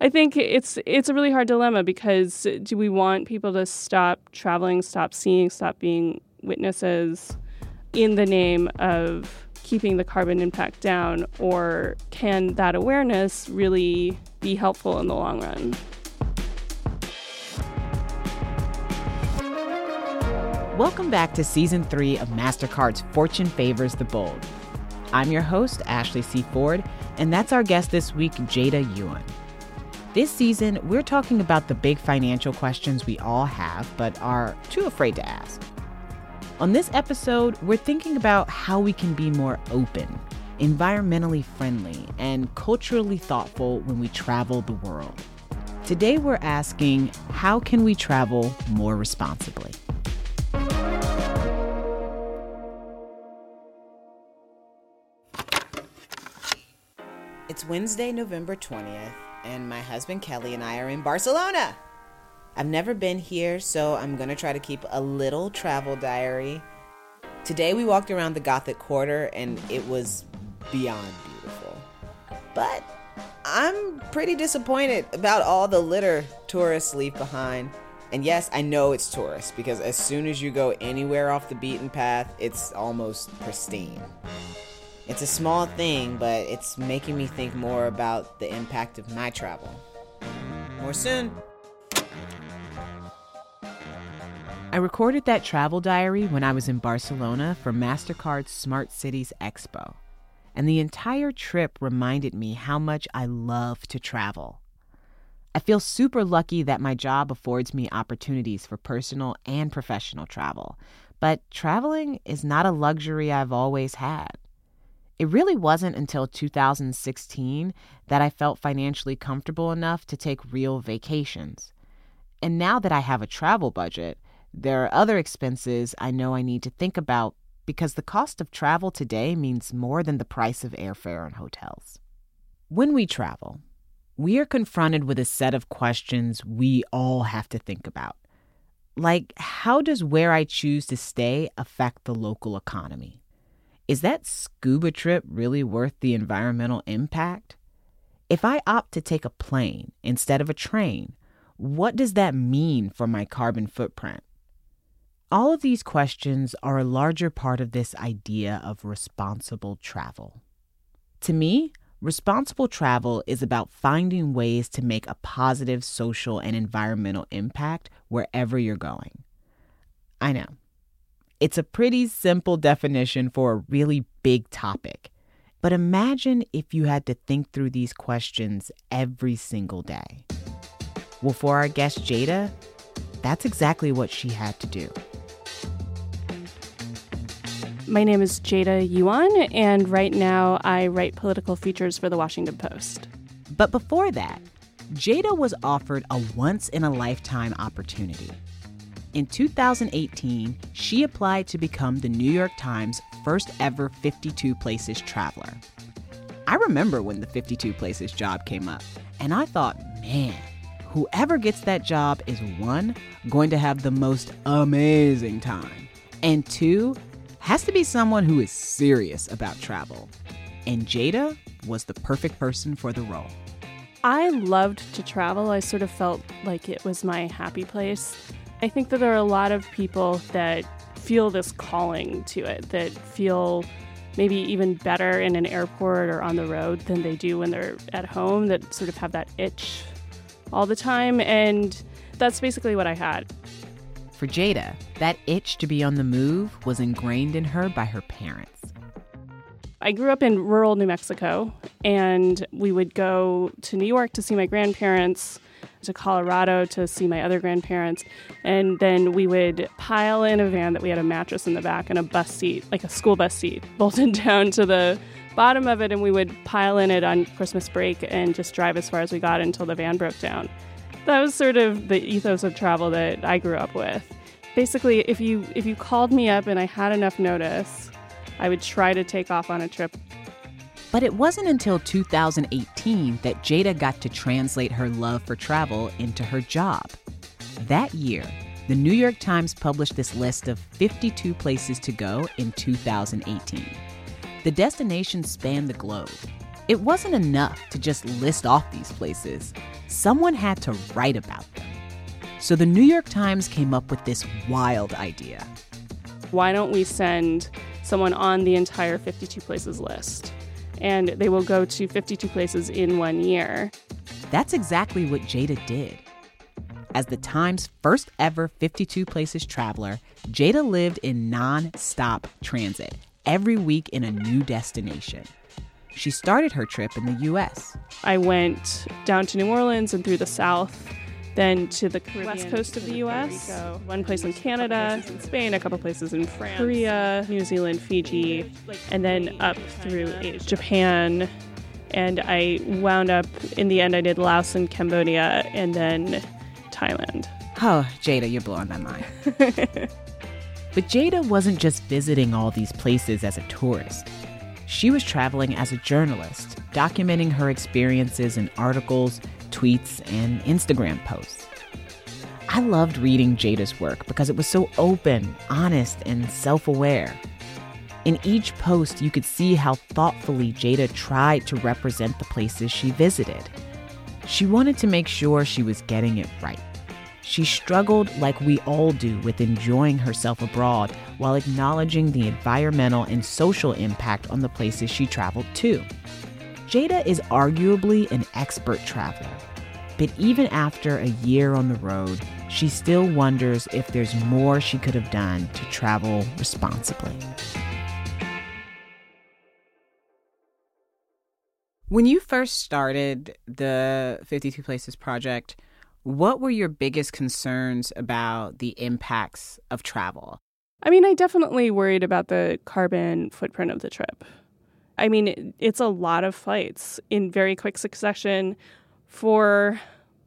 I think it's a really hard dilemma, because do we want people to stop traveling, stop seeing, stop being witnesses in the name of keeping the carbon impact down, or can that awareness really be helpful in the long run? Welcome back to Season 3 of MasterCard's Fortune Favors the Bold. I'm your host, Ashley C. Ford, and that's our guest this week, Jada Yuan. This season, we're talking about the big financial questions we all have but are too afraid to ask. On this episode, we're thinking about how we can be more open, environmentally friendly, and culturally thoughtful when we travel the world. Today, we're asking, how can we travel more responsibly? It's Wednesday, November 20th, and my husband Kelly and I are in Barcelona. I've never been here, so I'm going to try to keep a little travel diary. Today we walked around the Gothic Quarter, and it was beyond beautiful. But I'm pretty disappointed about all the litter tourists leave behind. And yes, I know it's tourists, because as soon as you go anywhere off the beaten path, it's almost pristine. It's a small thing, but it's making me think more about the impact of my travel. More soon. I recorded that travel diary when I was in Barcelona for MasterCard's Smart Cities Expo. And the entire trip reminded me how much I love to travel. I feel super lucky that my job affords me opportunities for personal and professional travel. But traveling is not a luxury I've always had. It really wasn't until 2016 that I felt financially comfortable enough to take real vacations. And now that I have a travel budget, there are other expenses I know I need to think about, because the cost of travel today means more than the price of airfare and hotels. When we travel, we are confronted with a set of questions we all have to think about. Like, how does where I choose to stay affect the local economy? Is that scuba trip really worth the environmental impact? If I opt to take a plane instead of a train, what does that mean for my carbon footprint? All of these questions are a larger part of this idea of responsible travel. To me, responsible travel is about finding ways to make a positive social and environmental impact wherever you're going. I know. It's a pretty simple definition for a really big topic. But imagine if you had to think through these questions every single day. Well, for our guest Jada, that's exactly what she had to do. My name is Jada Yuan, and right now I write political features for the Washington Post. But before that, Jada was offered a once-in-a-lifetime opportunity. In 2018, she applied to become the New York Times' first ever 52 Places traveler. I remember when the 52 Places job came up, and I thought, man, whoever gets that job is, one, going to have the most amazing time, and two, has to be someone who is serious about travel. And Jada was the perfect person for the role. I loved to travel. I sort of felt like it was my happy place. I think that there are a lot of people that feel this calling to it, that feel maybe even better in an airport or on the road than they do when they're at home, that sort of have that itch all the time. And that's basically what I had. For Jada, that itch to be on the move was ingrained in her by her parents. I grew up in rural New Mexico, and we would go to New York to see my grandparents, to Colorado to see my other grandparents, and then we would pile in a van that we had a mattress in the back and a bus seat, like a school bus seat, bolted down to the bottom of it, and we would pile in it on Christmas break and just drive as far as we got until the van broke down. That was sort of the ethos of travel that I grew up with. Basically, if you called me up and I had enough notice, I would try to take off on a trip. But it wasn't until 2018 that Jada got to translate her love for travel into her job. That year, the New York Times published this list of 52 places to go in 2018. The destinations spanned the globe. It wasn't enough to just list off these places. someone had to write about them. So the New York Times came up with this wild idea. Why don't we send someone on the entire 52 places list? And they will go to 52 places in 1 year. That's exactly what Jada did. As the Times' first ever 52 places traveler, Jada lived in nonstop transit, every week in a new destination. She started her trip in the U.S. I went down to New Orleans and through the South, then to the Caribbean, west coast of the U.S., one place in Canada, in Spain, a couple places in France, Korea, New Zealand, Fiji, and then up through Japan. And I wound up, in the end, I did Laos and Cambodia, and then Thailand. Oh, Jada, you're blowing my mind. But Jada wasn't just visiting all these places as a tourist. She was traveling as a journalist, documenting her experiences in articles, tweets, and Instagram posts. I loved reading Jada's work because it was so open, honest, and self-aware. In each post, you could see how thoughtfully Jada tried to represent the places she visited. She wanted to make sure she was getting it right. She struggled, like we all do, with enjoying herself abroad while acknowledging the environmental and social impact on the places she traveled to. Jada is arguably an expert traveler, but even after a year on the road, she still wonders if there's more she could have done to travel responsibly. When you first started the 52 Places Project, what were your biggest concerns about the impacts of travel? I mean, I definitely worried about the carbon footprint of the trip. I mean, it's a lot of flights in very quick succession for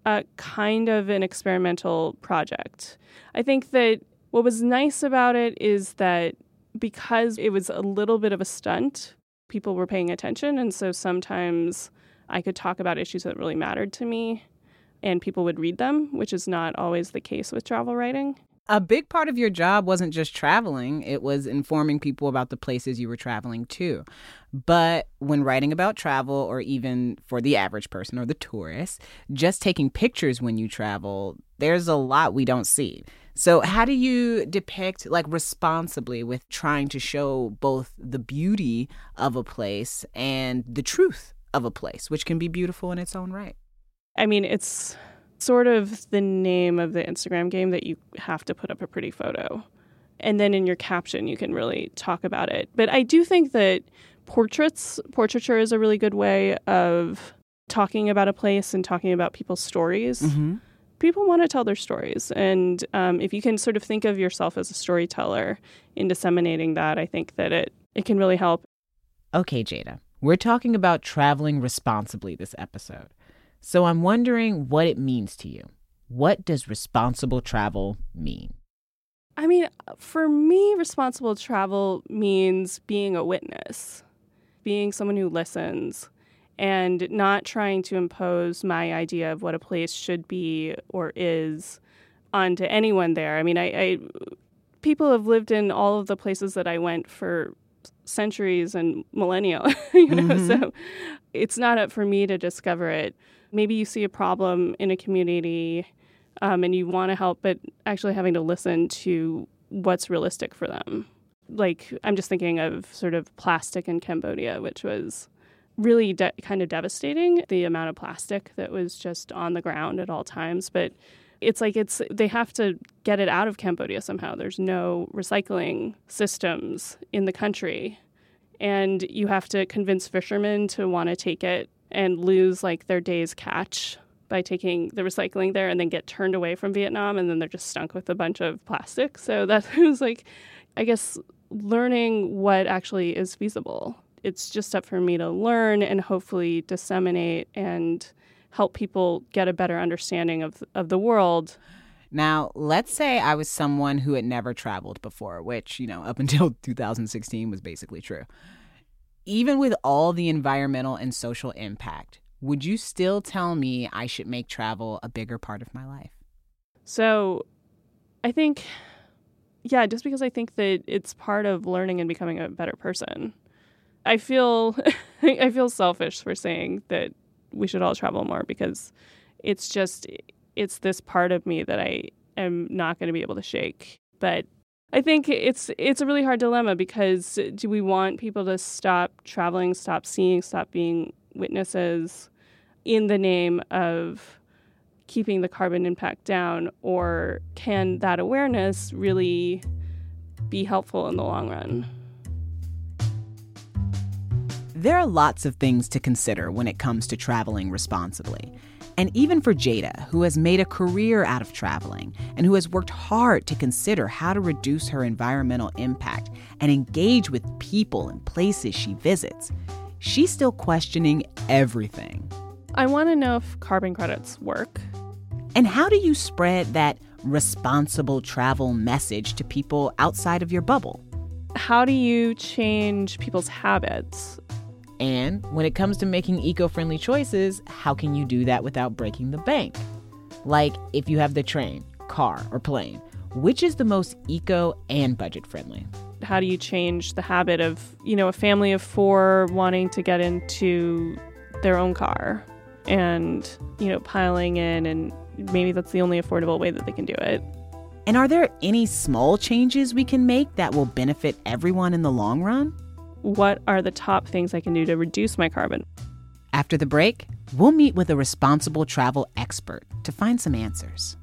a kind of an experimental project. I think that what was nice about it is that because it was a little bit of a stunt, people were paying attention, and so sometimes I could talk about issues that really mattered to me, and people would read them, which is not always the case with travel writing. A big part of your job wasn't just traveling, it was informing people about the places you were traveling to. But when writing about travel, or even for the average person or the tourist, just taking pictures when you travel, there's a lot we don't see. So how do you depict, like, responsibly with trying to show both the beauty of a place and the truth of a place, which can be beautiful in its own right? I mean, it's sort of the name of the Instagram game that you have to put up a pretty photo. And then in your caption, you can really talk about it. But I do think that portraiture is a really good way of talking about a place and talking about people's stories. Mm-hmm. People want to tell their stories. And if you can sort of think of yourself as a storyteller in disseminating that, I think that it can really help. Okay, Jada, we're talking about traveling responsibly this episode. So I'm wondering what it means to you. What does responsible travel mean? I mean, for me, responsible travel means being a witness, being someone who listens, and not trying to impose my idea of what a place should be or is onto anyone there. I mean, people have lived in all of the places that I went for centuries and millennia, so it's not up for me to discover it. Maybe you see a problem in a community and you want to help, but actually having to listen to what's realistic for them. Like, I'm just thinking of sort of plastic in Cambodia, which was really kind of devastating, the amount of plastic that was just on the ground at all times. But it's like they have to get it out of Cambodia somehow. There's no recycling systems in the country. And you have to convince fishermen to want to take it and lose, like, their day's catch by taking the recycling there, and then get turned away from Vietnam, and then they're just stunk with a bunch of plastic. So that was, like, I guess, learning what actually is feasible. It's just up for me to learn and hopefully disseminate and help people get a better understanding of the world. Now, let's say I was someone who had never traveled before, which, you know, up until 2016 was basically true. Even with all the environmental and social impact, would you still tell me I should make travel a bigger part of my life? So I think, yeah, just because I think that it's part of learning and becoming a better person. I feel selfish for saying that we should all travel more because It's just, it's this part of me that I am not going to be able to shake. But I think it's a really hard dilemma, because do we want people to stop traveling, stop seeing, stop being witnesses in the name of keeping the carbon impact down, or can that awareness really be helpful in the long run? There are lots of things to consider when it comes to traveling responsibly. And even for Jada, who has made a career out of traveling and who has worked hard to consider how to reduce her environmental impact and engage with people and places she visits, she's still questioning everything. I want to know if carbon credits work. And how do you spread that responsible travel message to people outside of your bubble? How do you change people's habits? And when it comes to making eco-friendly choices, how can you do that without breaking the bank? Like, if you have the train, car, or plane, which is the most eco and budget-friendly? How do you change the habit of, you know, a family of four wanting to get into their own car and, you know, piling in, and maybe that's the only affordable way that they can do it? And are there any small changes we can make that will benefit everyone in the long run? What are the top things I can do to reduce my carbon? After the break, we'll meet with a responsible travel expert to find some answers.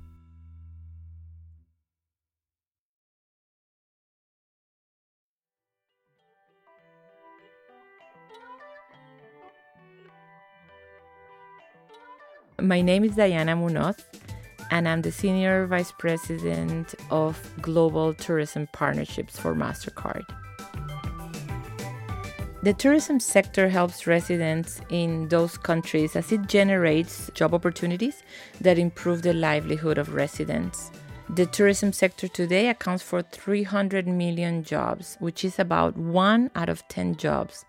My name is Diana Munoz, and I'm the Senior Vice President of Global Tourism Partnerships for MasterCard. The tourism sector helps residents in those countries as it generates job opportunities that improve the livelihood of residents. The tourism sector today accounts for 300 million jobs, which is about 1 out of 10 jobs.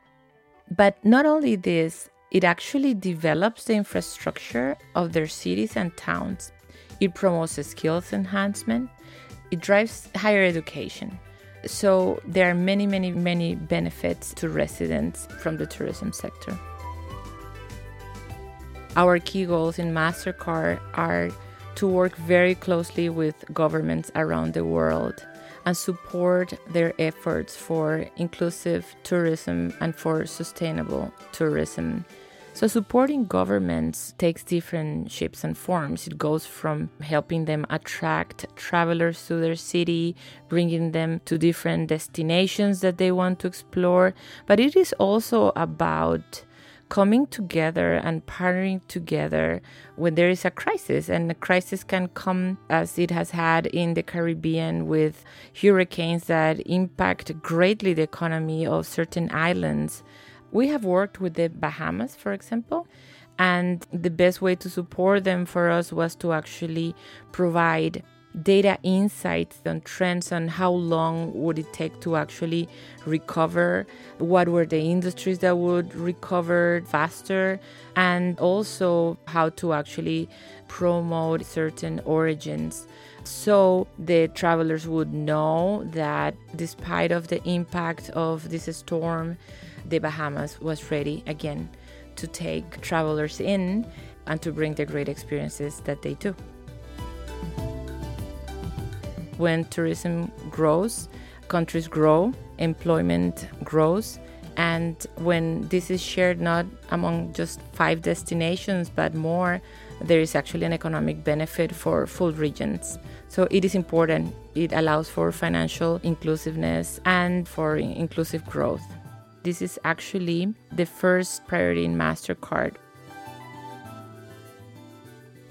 But not only this, it actually develops the infrastructure of their cities and towns. It promotes skills enhancement. It drives higher education. So there are many, many, many benefits to residents from the tourism sector. Our key goals in MasterCard are to work very closely with governments around the world and support their efforts for inclusive tourism and for sustainable tourism. So supporting governments takes different shapes and forms. It goes from helping them attract travelers to their city, bringing them to different destinations that they want to explore. But it is also about coming together and partnering together when there is a crisis. And the crisis can come, as it has had in the Caribbean, with hurricanes that impact greatly the economy of certain islands. We have worked with the Bahamas, for example, and the best way to support them for us was to actually provide data insights on trends on how long would it take to actually recover, what were the industries that would recover faster, and also how to actually promote certain origins. So the travelers would know that despite of the impact of this storm, the Bahamas was ready again to take travelers in and to bring the great experiences that they do. When tourism grows, countries grow, employment grows, and when this is shared not among just 5 destinations but more, there is actually an economic benefit for full regions. So it is important. It allows for financial inclusiveness and for inclusive growth. This is actually the first priority in MasterCard.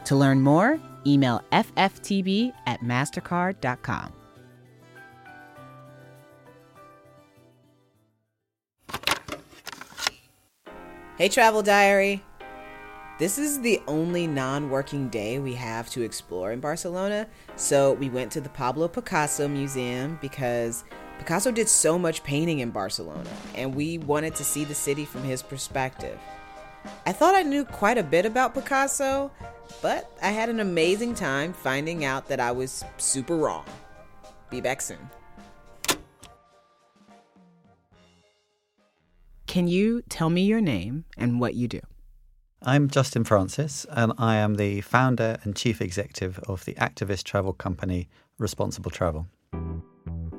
To learn more, email fftb@mastercard.com. Hey, Travel Diary. This is the only non-working day we have to explore in Barcelona, so we went to the Pablo Picasso Museum because Picasso did so much painting in Barcelona, and we wanted to see the city from his perspective. I thought I knew quite a bit about Picasso, but I had an amazing time finding out that I was super wrong. Be back soon. Can you tell me your name and what you do? I'm Justin Francis, and I am the founder and chief executive of the activist travel company Responsible Travel.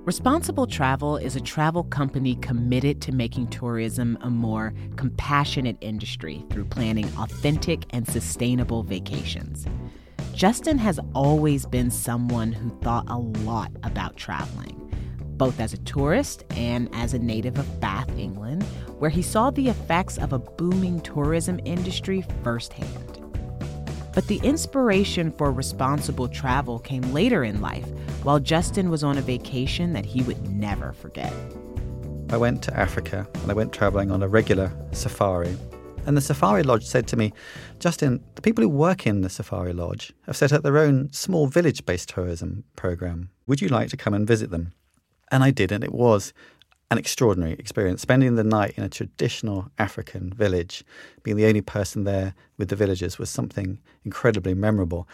Responsible Travel is a travel company committed to making tourism a more compassionate industry through planning authentic and sustainable vacations. Justin has always been someone who thought a lot about traveling, both as a tourist and as a native of Bath, England, where he saw the effects of a booming tourism industry firsthand. But the inspiration for Responsible Travel came later in life, while Justin was on a vacation that he would never forget. I went to Africa, and I went traveling on a regular safari. And the safari lodge said to me, "Justin, the people who work in the safari lodge have set up their own small village-based tourism program. Would you like to come and visit them?" And I did, and it was an extraordinary experience, spending the night in a traditional African village. Being the only person there with the villagers was something incredibly memorable.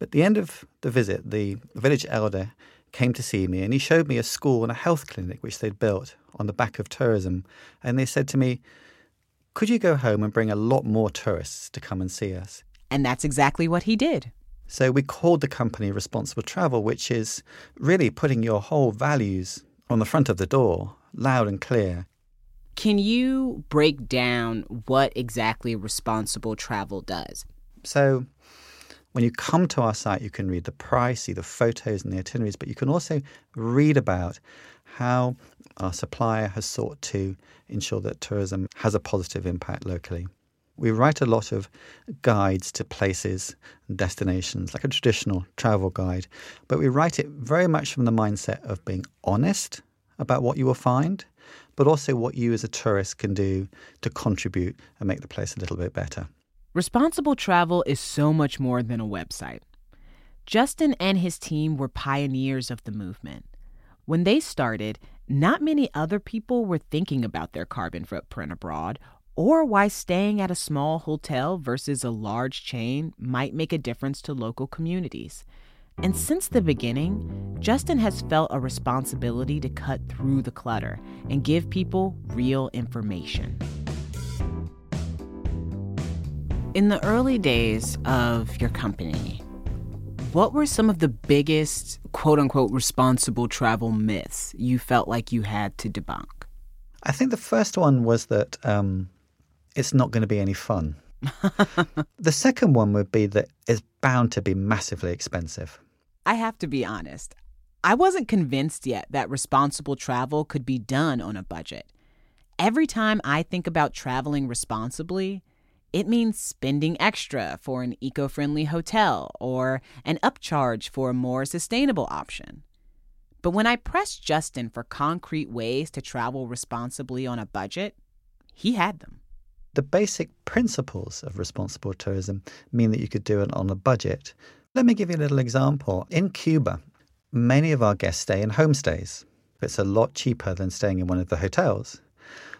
But at the end of the visit, the village elder came to see me, and he showed me a school and a health clinic which they'd built on the back of tourism. And they said to me, "Could you go home and bring a lot more tourists to come and see us?" And that's exactly what he did. So we called the company Responsible Travel, which is really putting your whole values on the front of the door, loud and clear. Can you break down what exactly Responsible Travel does? So when you come to our site, you can read the price, see the photos and the itineraries, but you can also read about how our supplier has sought to ensure that tourism has a positive impact locally. We write a lot of guides to places and destinations, like a traditional travel guide, but we write it very much from the mindset of being honest about what you will find, but also what you as a tourist can do to contribute and make the place a little bit better. Responsible Travel is so much more than a website. Justin and his team were pioneers of the movement. When they started, not many other people were thinking about their carbon footprint abroad or why staying at a small hotel versus a large chain might make a difference to local communities. And since the beginning, Justin has felt a responsibility to cut through the clutter and give people real information. In the early days of your company, what were some of the biggest, quote-unquote, responsible travel myths you felt like you had to debunk? I think the first one was that it's not going to be any fun. The second one would be that it's bound to be massively expensive. I have to be honest, I wasn't convinced yet that responsible travel could be done on a budget. Every time I think about traveling responsibly, it means spending extra for an eco-friendly hotel or an upcharge for a more sustainable option. But when I pressed Justin for concrete ways to travel responsibly on a budget, he had them. The basic principles of responsible tourism mean that you could do it on a budget. Let me give you a little example. In Cuba, many of our guests stay in homestays. It's a lot cheaper than staying in one of the hotels.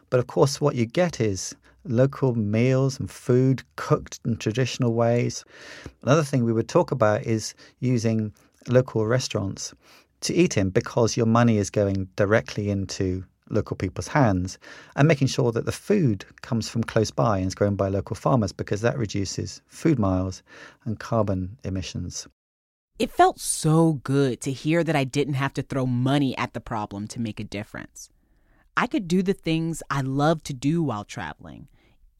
But of course, what you get is local meals and food cooked in traditional ways. Another thing we would talk about is using local restaurants to eat in, because your money is going directly into local people's hands, and making sure that the food comes from close by and is grown by local farmers, because that reduces food miles and carbon emissions. It felt so good to hear that I didn't have to throw money at the problem to make a difference. I could do the things I love to do while traveling,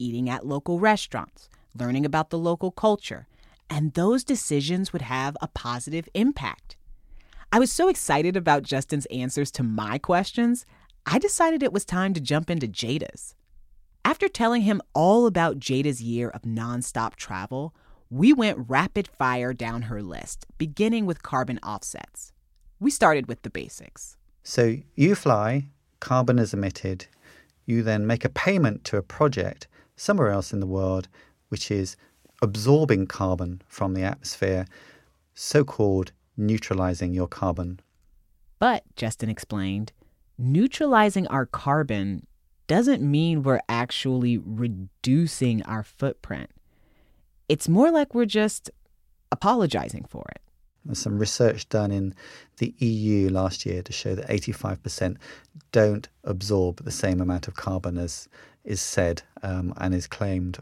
eating at local restaurants, learning about the local culture, and those decisions would have a positive impact. I was so excited about Justin's answers to my questions, I decided it was time to jump into Jada's. After telling him all about Jada's year of nonstop travel, we went rapid fire down her list, beginning with carbon offsets. We started with the basics. So you fly, carbon is emitted. You then make a payment to a project somewhere else in the world, which is absorbing carbon from the atmosphere, so-called neutralizing your carbon. But, Justin explained, neutralizing our carbon doesn't mean we're actually reducing our footprint. It's more like we're just apologizing for it. There's some research done in the EU last year to show that 85% don't absorb the same amount of carbon as is said and is claimed.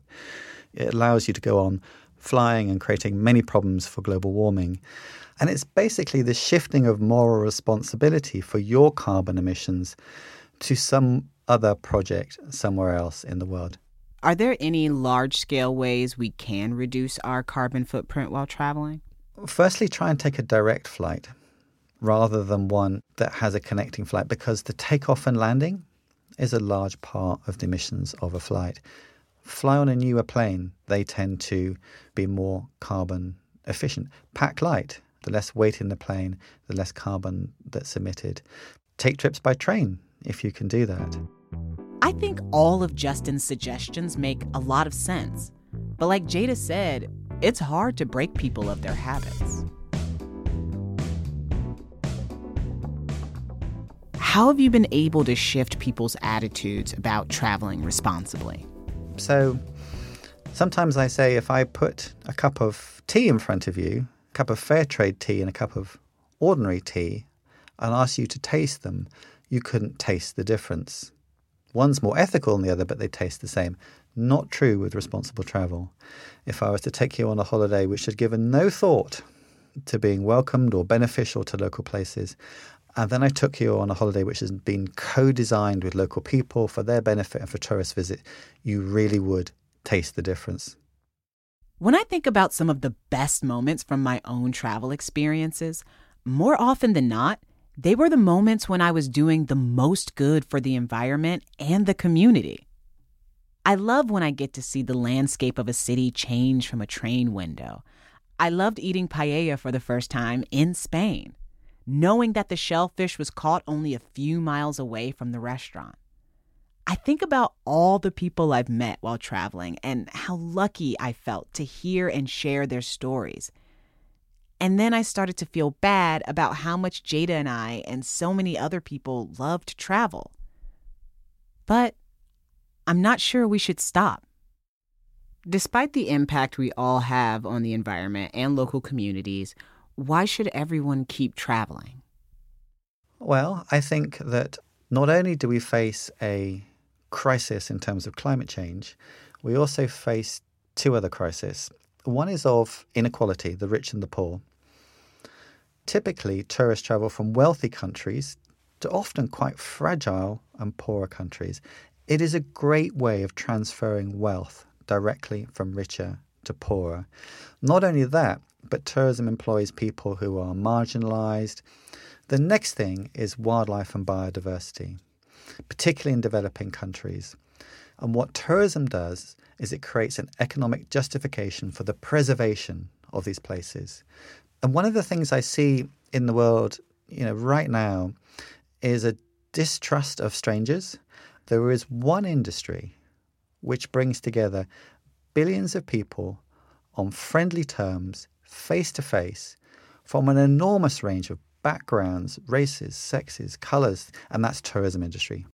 It allows you to go on flying and creating many problems for global warming. And it's basically the shifting of moral responsibility for your carbon emissions to some other project somewhere else in the world. Are there any large-scale ways we can reduce our carbon footprint while traveling? Firstly, try and take a direct flight rather than one that has a connecting flight, because the takeoff and landing is a large part of the emissions of a flight. Fly on a newer plane, they tend to be more carbon efficient. Pack light, the less weight in the plane, the less carbon that's emitted. Take trips by train if you can do that. I think all of Justin's suggestions make a lot of sense. But like Jada said, it's hard to break people of their habits. How have you been able to shift people's attitudes about traveling responsibly? So sometimes I say, if I put a cup of tea in front of you, a cup of fair trade tea and a cup of ordinary tea, and ask you to taste them, you couldn't taste the difference. One's more ethical than the other, but they taste the same. Not true with responsible travel. If I was to take you on a holiday which had given no thought to being welcomed or beneficial to local places, and then I took you on a holiday which has been co-designed with local people for their benefit and for tourist visit, you really would taste the difference. When I think about some of the best moments from my own travel experiences, more often than not, they were the moments when I was doing the most good for the environment and the community. I love when I get to see the landscape of a city change from a train window. I loved eating paella for the first time in Spain, knowing that the shellfish was caught only a few miles away from the restaurant. I think about all the people I've met while traveling and how lucky I felt to hear and share their stories. And then I started to feel bad about how much Jada and I and so many other people love to travel. But I'm not sure we should stop. Despite the impact we all have on the environment and local communities, why should everyone keep traveling? Well, I think that not only do we face a crisis in terms of climate change, we also face two other crises. One is of inequality, the rich and the poor. Typically, tourists travel from wealthy countries to often quite fragile and poorer countries. It is a great way of transferring wealth directly from richer to poorer. Not only that, but tourism employs people who are marginalized. The next thing is wildlife and biodiversity, particularly in developing countries. And what tourism does is it creates an economic justification for the preservation of these places. And one of the things I see in the world, right now is a distrust of strangers. There is one industry which brings together billions of people on friendly terms, face-to-face, from an enormous range of backgrounds, races, sexes, colors, and that's tourism industry.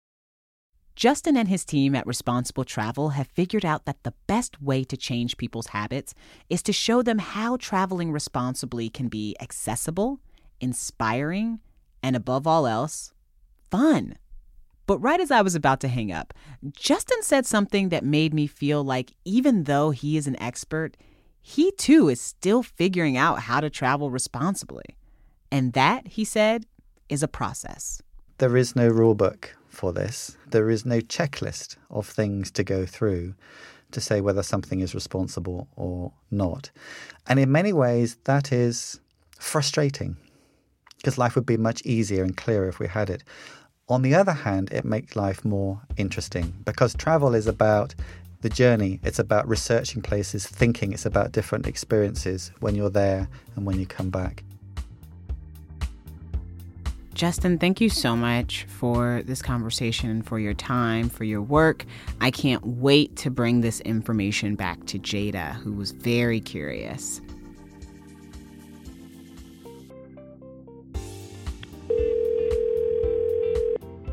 Justin and his team at Responsible Travel have figured out that the best way to change people's habits is to show them how traveling responsibly can be accessible, inspiring, and above all else, fun. But right as I was about to hang up, Justin said something that made me feel like even though he is an expert, he too is still figuring out how to travel responsibly. And that, he said, is a process. There is no rule book for this. There is no checklist of things to go through to say whether something is responsible or not. And in many ways, that is frustrating because life would be much easier and clearer if we had it. On the other hand, it makes life more interesting because travel is about the journey, it's about researching places, thinking, it's about different experiences when you're there and when you come back. Justin, thank you so much for this conversation, for your time, for your work. I can't wait to bring this information back to Jada, who was very curious.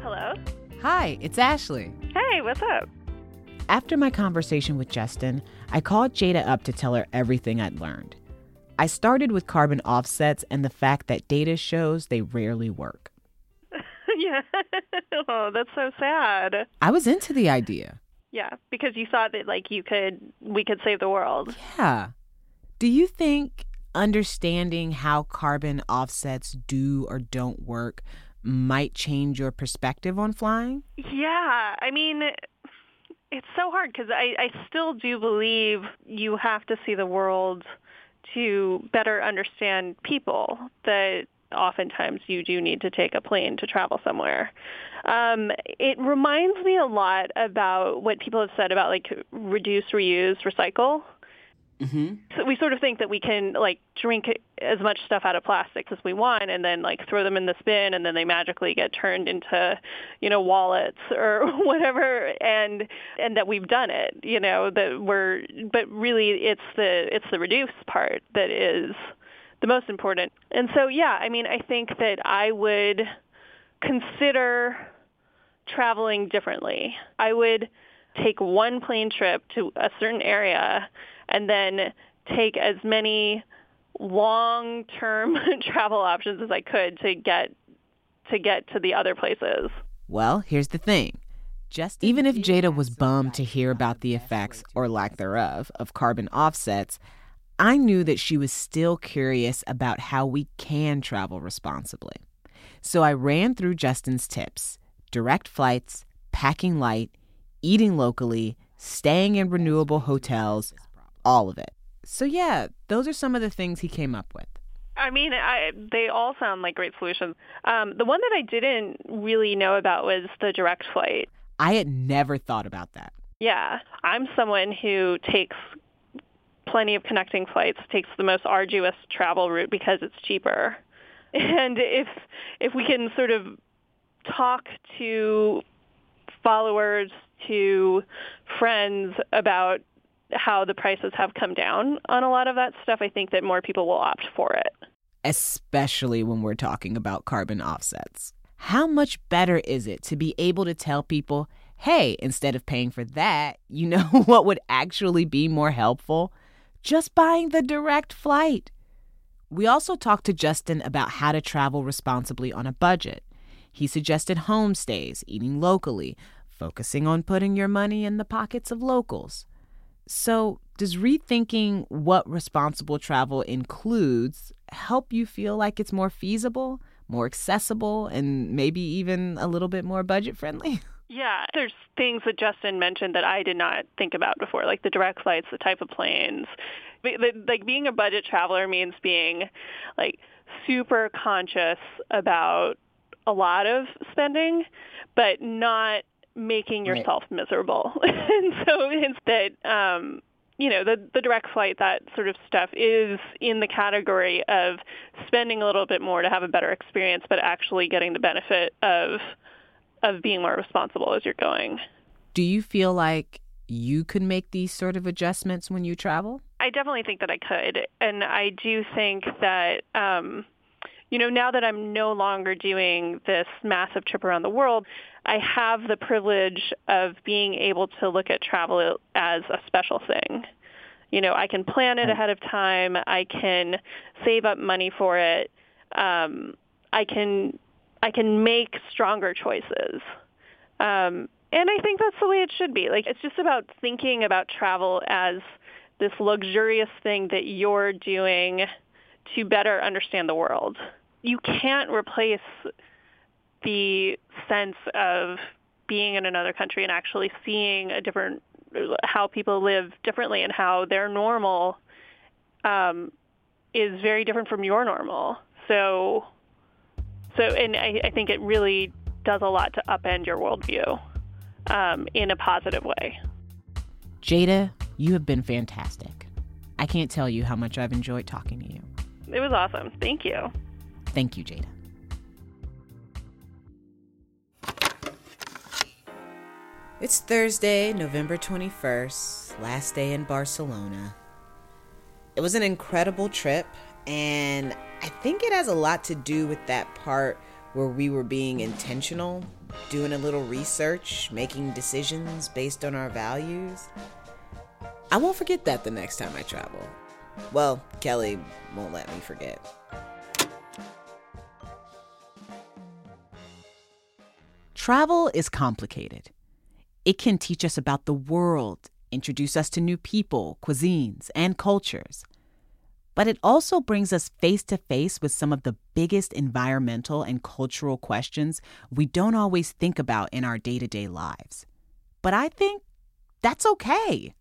Hello? Hi, it's Ashley. Hey, what's up? After my conversation with Justin, I called Jada up to tell her everything I'd learned. I started with carbon offsets and the fact that data shows they rarely work. Yeah. Oh, that's so sad. I was into the idea. Yeah, because you thought that, like, we could save the world. Yeah. Do you think understanding how carbon offsets do or don't work might change your perspective on flying? Yeah. I mean, it's so hard because I still do believe you have to see the world to better understand people, that oftentimes you do need to take a plane to travel somewhere. It reminds me a lot about what people have said about, like, reduce, reuse, recycle. Mm-hmm. So we sort of think that we can, like, drink as much stuff out of plastic as we want and then, like, throw them in this bin and then they magically get turned into, you know, wallets or whatever, and that we've done it, you know, that we're, but really it's the reduce part that is the most important. And so, yeah, I mean, I think that I would consider traveling differently. I would take one plane trip to a certain area and then take as many long-term travel options as I could to get to the other places. Well, here's the thing. Even if Jada was bummed to hear about the effects, or lack thereof, of carbon offsets, I knew that she was still curious about how we can travel responsibly. So I ran through Justin's tips: direct flights, packing light, eating locally, staying in renewable hotels, all of it. So yeah, those are some of the things he came up with. I mean, they all sound like great solutions. The one that I didn't really know about was the direct flight. I had never thought about that. Yeah. I'm someone who takes plenty of connecting flights, takes the most arduous travel route because it's cheaper. And if we can sort of talk to followers, to friends about how the prices have come down on a lot of that stuff, I think that more people will opt for it. Especially when we're talking about carbon offsets. How much better is it to be able to tell people, hey, instead of paying for that, you know what would actually be more helpful? Just buying the direct flight. We also talked to Justin about how to travel responsibly on a budget. He suggested homestays, eating locally, focusing on putting your money in the pockets of locals. So does rethinking what responsible travel includes help you feel like it's more feasible, more accessible, and maybe even a little bit more budget-friendly? Yeah, there's things that Justin mentioned that I did not think about before, like the direct flights, the type of planes. Like, being a budget traveler means being, like, super conscious about a lot of spending, but not making yourself miserable. And so instead, you know, the direct flight, that sort of stuff is in the category of spending a little bit more to have a better experience, but actually getting the benefit of being more responsible as you're going. Do you feel like you could make these sort of adjustments when you travel? I definitely think that I could. And I do think that, you know, now that I'm no longer doing this massive trip around the world, I have the privilege of being able to look at travel as a special thing. You know, I can plan it ahead of time. I can save up money for it. I can make stronger choices. And I think that's the way it should be. Like, it's just about thinking about travel as this luxurious thing that you're doing to better understand the world. You can't replace the sense of being in another country and actually seeing how people live differently and how their normal is very different from your normal. So, and I think it really does a lot to upend your worldview in a positive way. Jada, you have been fantastic. I can't tell you how much I've enjoyed talking to you. It was awesome. Thank you. Thank you, Jada. It's Thursday, November 21st, last day in Barcelona. It was an incredible trip, and I think it has a lot to do with that part where we were being intentional, doing a little research, making decisions based on our values. I won't forget that the next time I travel. Well, Kelly won't let me forget. Travel is complicated. It can teach us about the world, introduce us to new people, cuisines, and cultures. But it also brings us face-to-face with some of the biggest environmental and cultural questions we don't always think about in our day-to-day lives. But I think that's okay.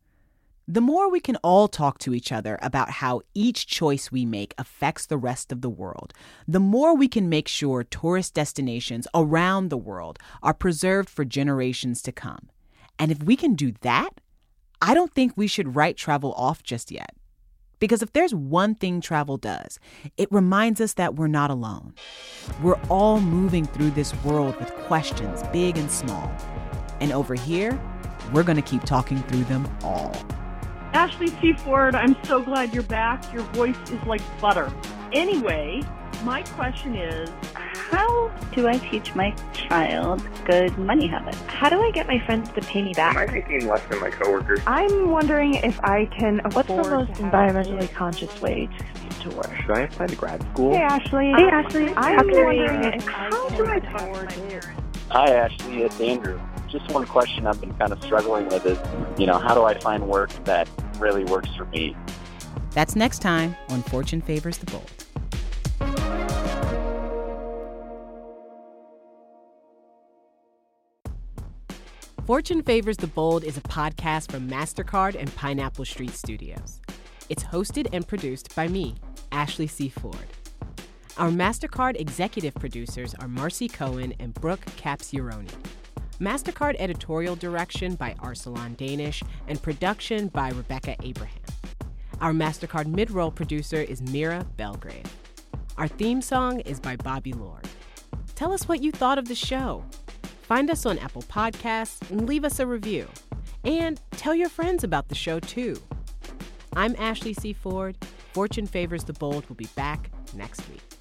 The more we can all talk to each other about how each choice we make affects the rest of the world, the more we can make sure tourist destinations around the world are preserved for generations to come. And if we can do that, I don't think we should write travel off just yet. Because if there's one thing travel does, it reminds us that we're not alone. We're all moving through this world with questions, big and small. And over here, we're going to keep talking through them all. Ashley C. Ford, I'm so glad you're back. Your voice is like butter. Anyway, my question is, how do I teach my child good money habits? How do I get my friends to pay me back? Am I making less than my coworkers? I'm wondering if I can afford. What's the most environmentally conscious way to work? Should I apply to grad school? Hey, Ashley. I'm wondering if how do I talk to my parents? Hi, Ashley. It's Andrew. Just one question I've been kind of struggling with is, how do I find work that really works for me? That's next time on Fortune Favors the Bold. Fortune Favors the Bold is a podcast from MasterCard and Pineapple Street Studios. It's hosted and produced by me, Ashley C. Ford. Our MasterCard executive producers are Marcy Cohen and Brooke Capsiuroni. MasterCard editorial direction by Arsalan Danish and production by Rebecca Abraham. Our MasterCard mid-roll producer is Mira Belgrade. Our theme song is by Bobby Lord. Tell us what you thought of the show. Find us on Apple Podcasts and leave us a review. And tell your friends about the show, too. I'm Ashley C. Ford. Fortune Favors the Bold will be back next week.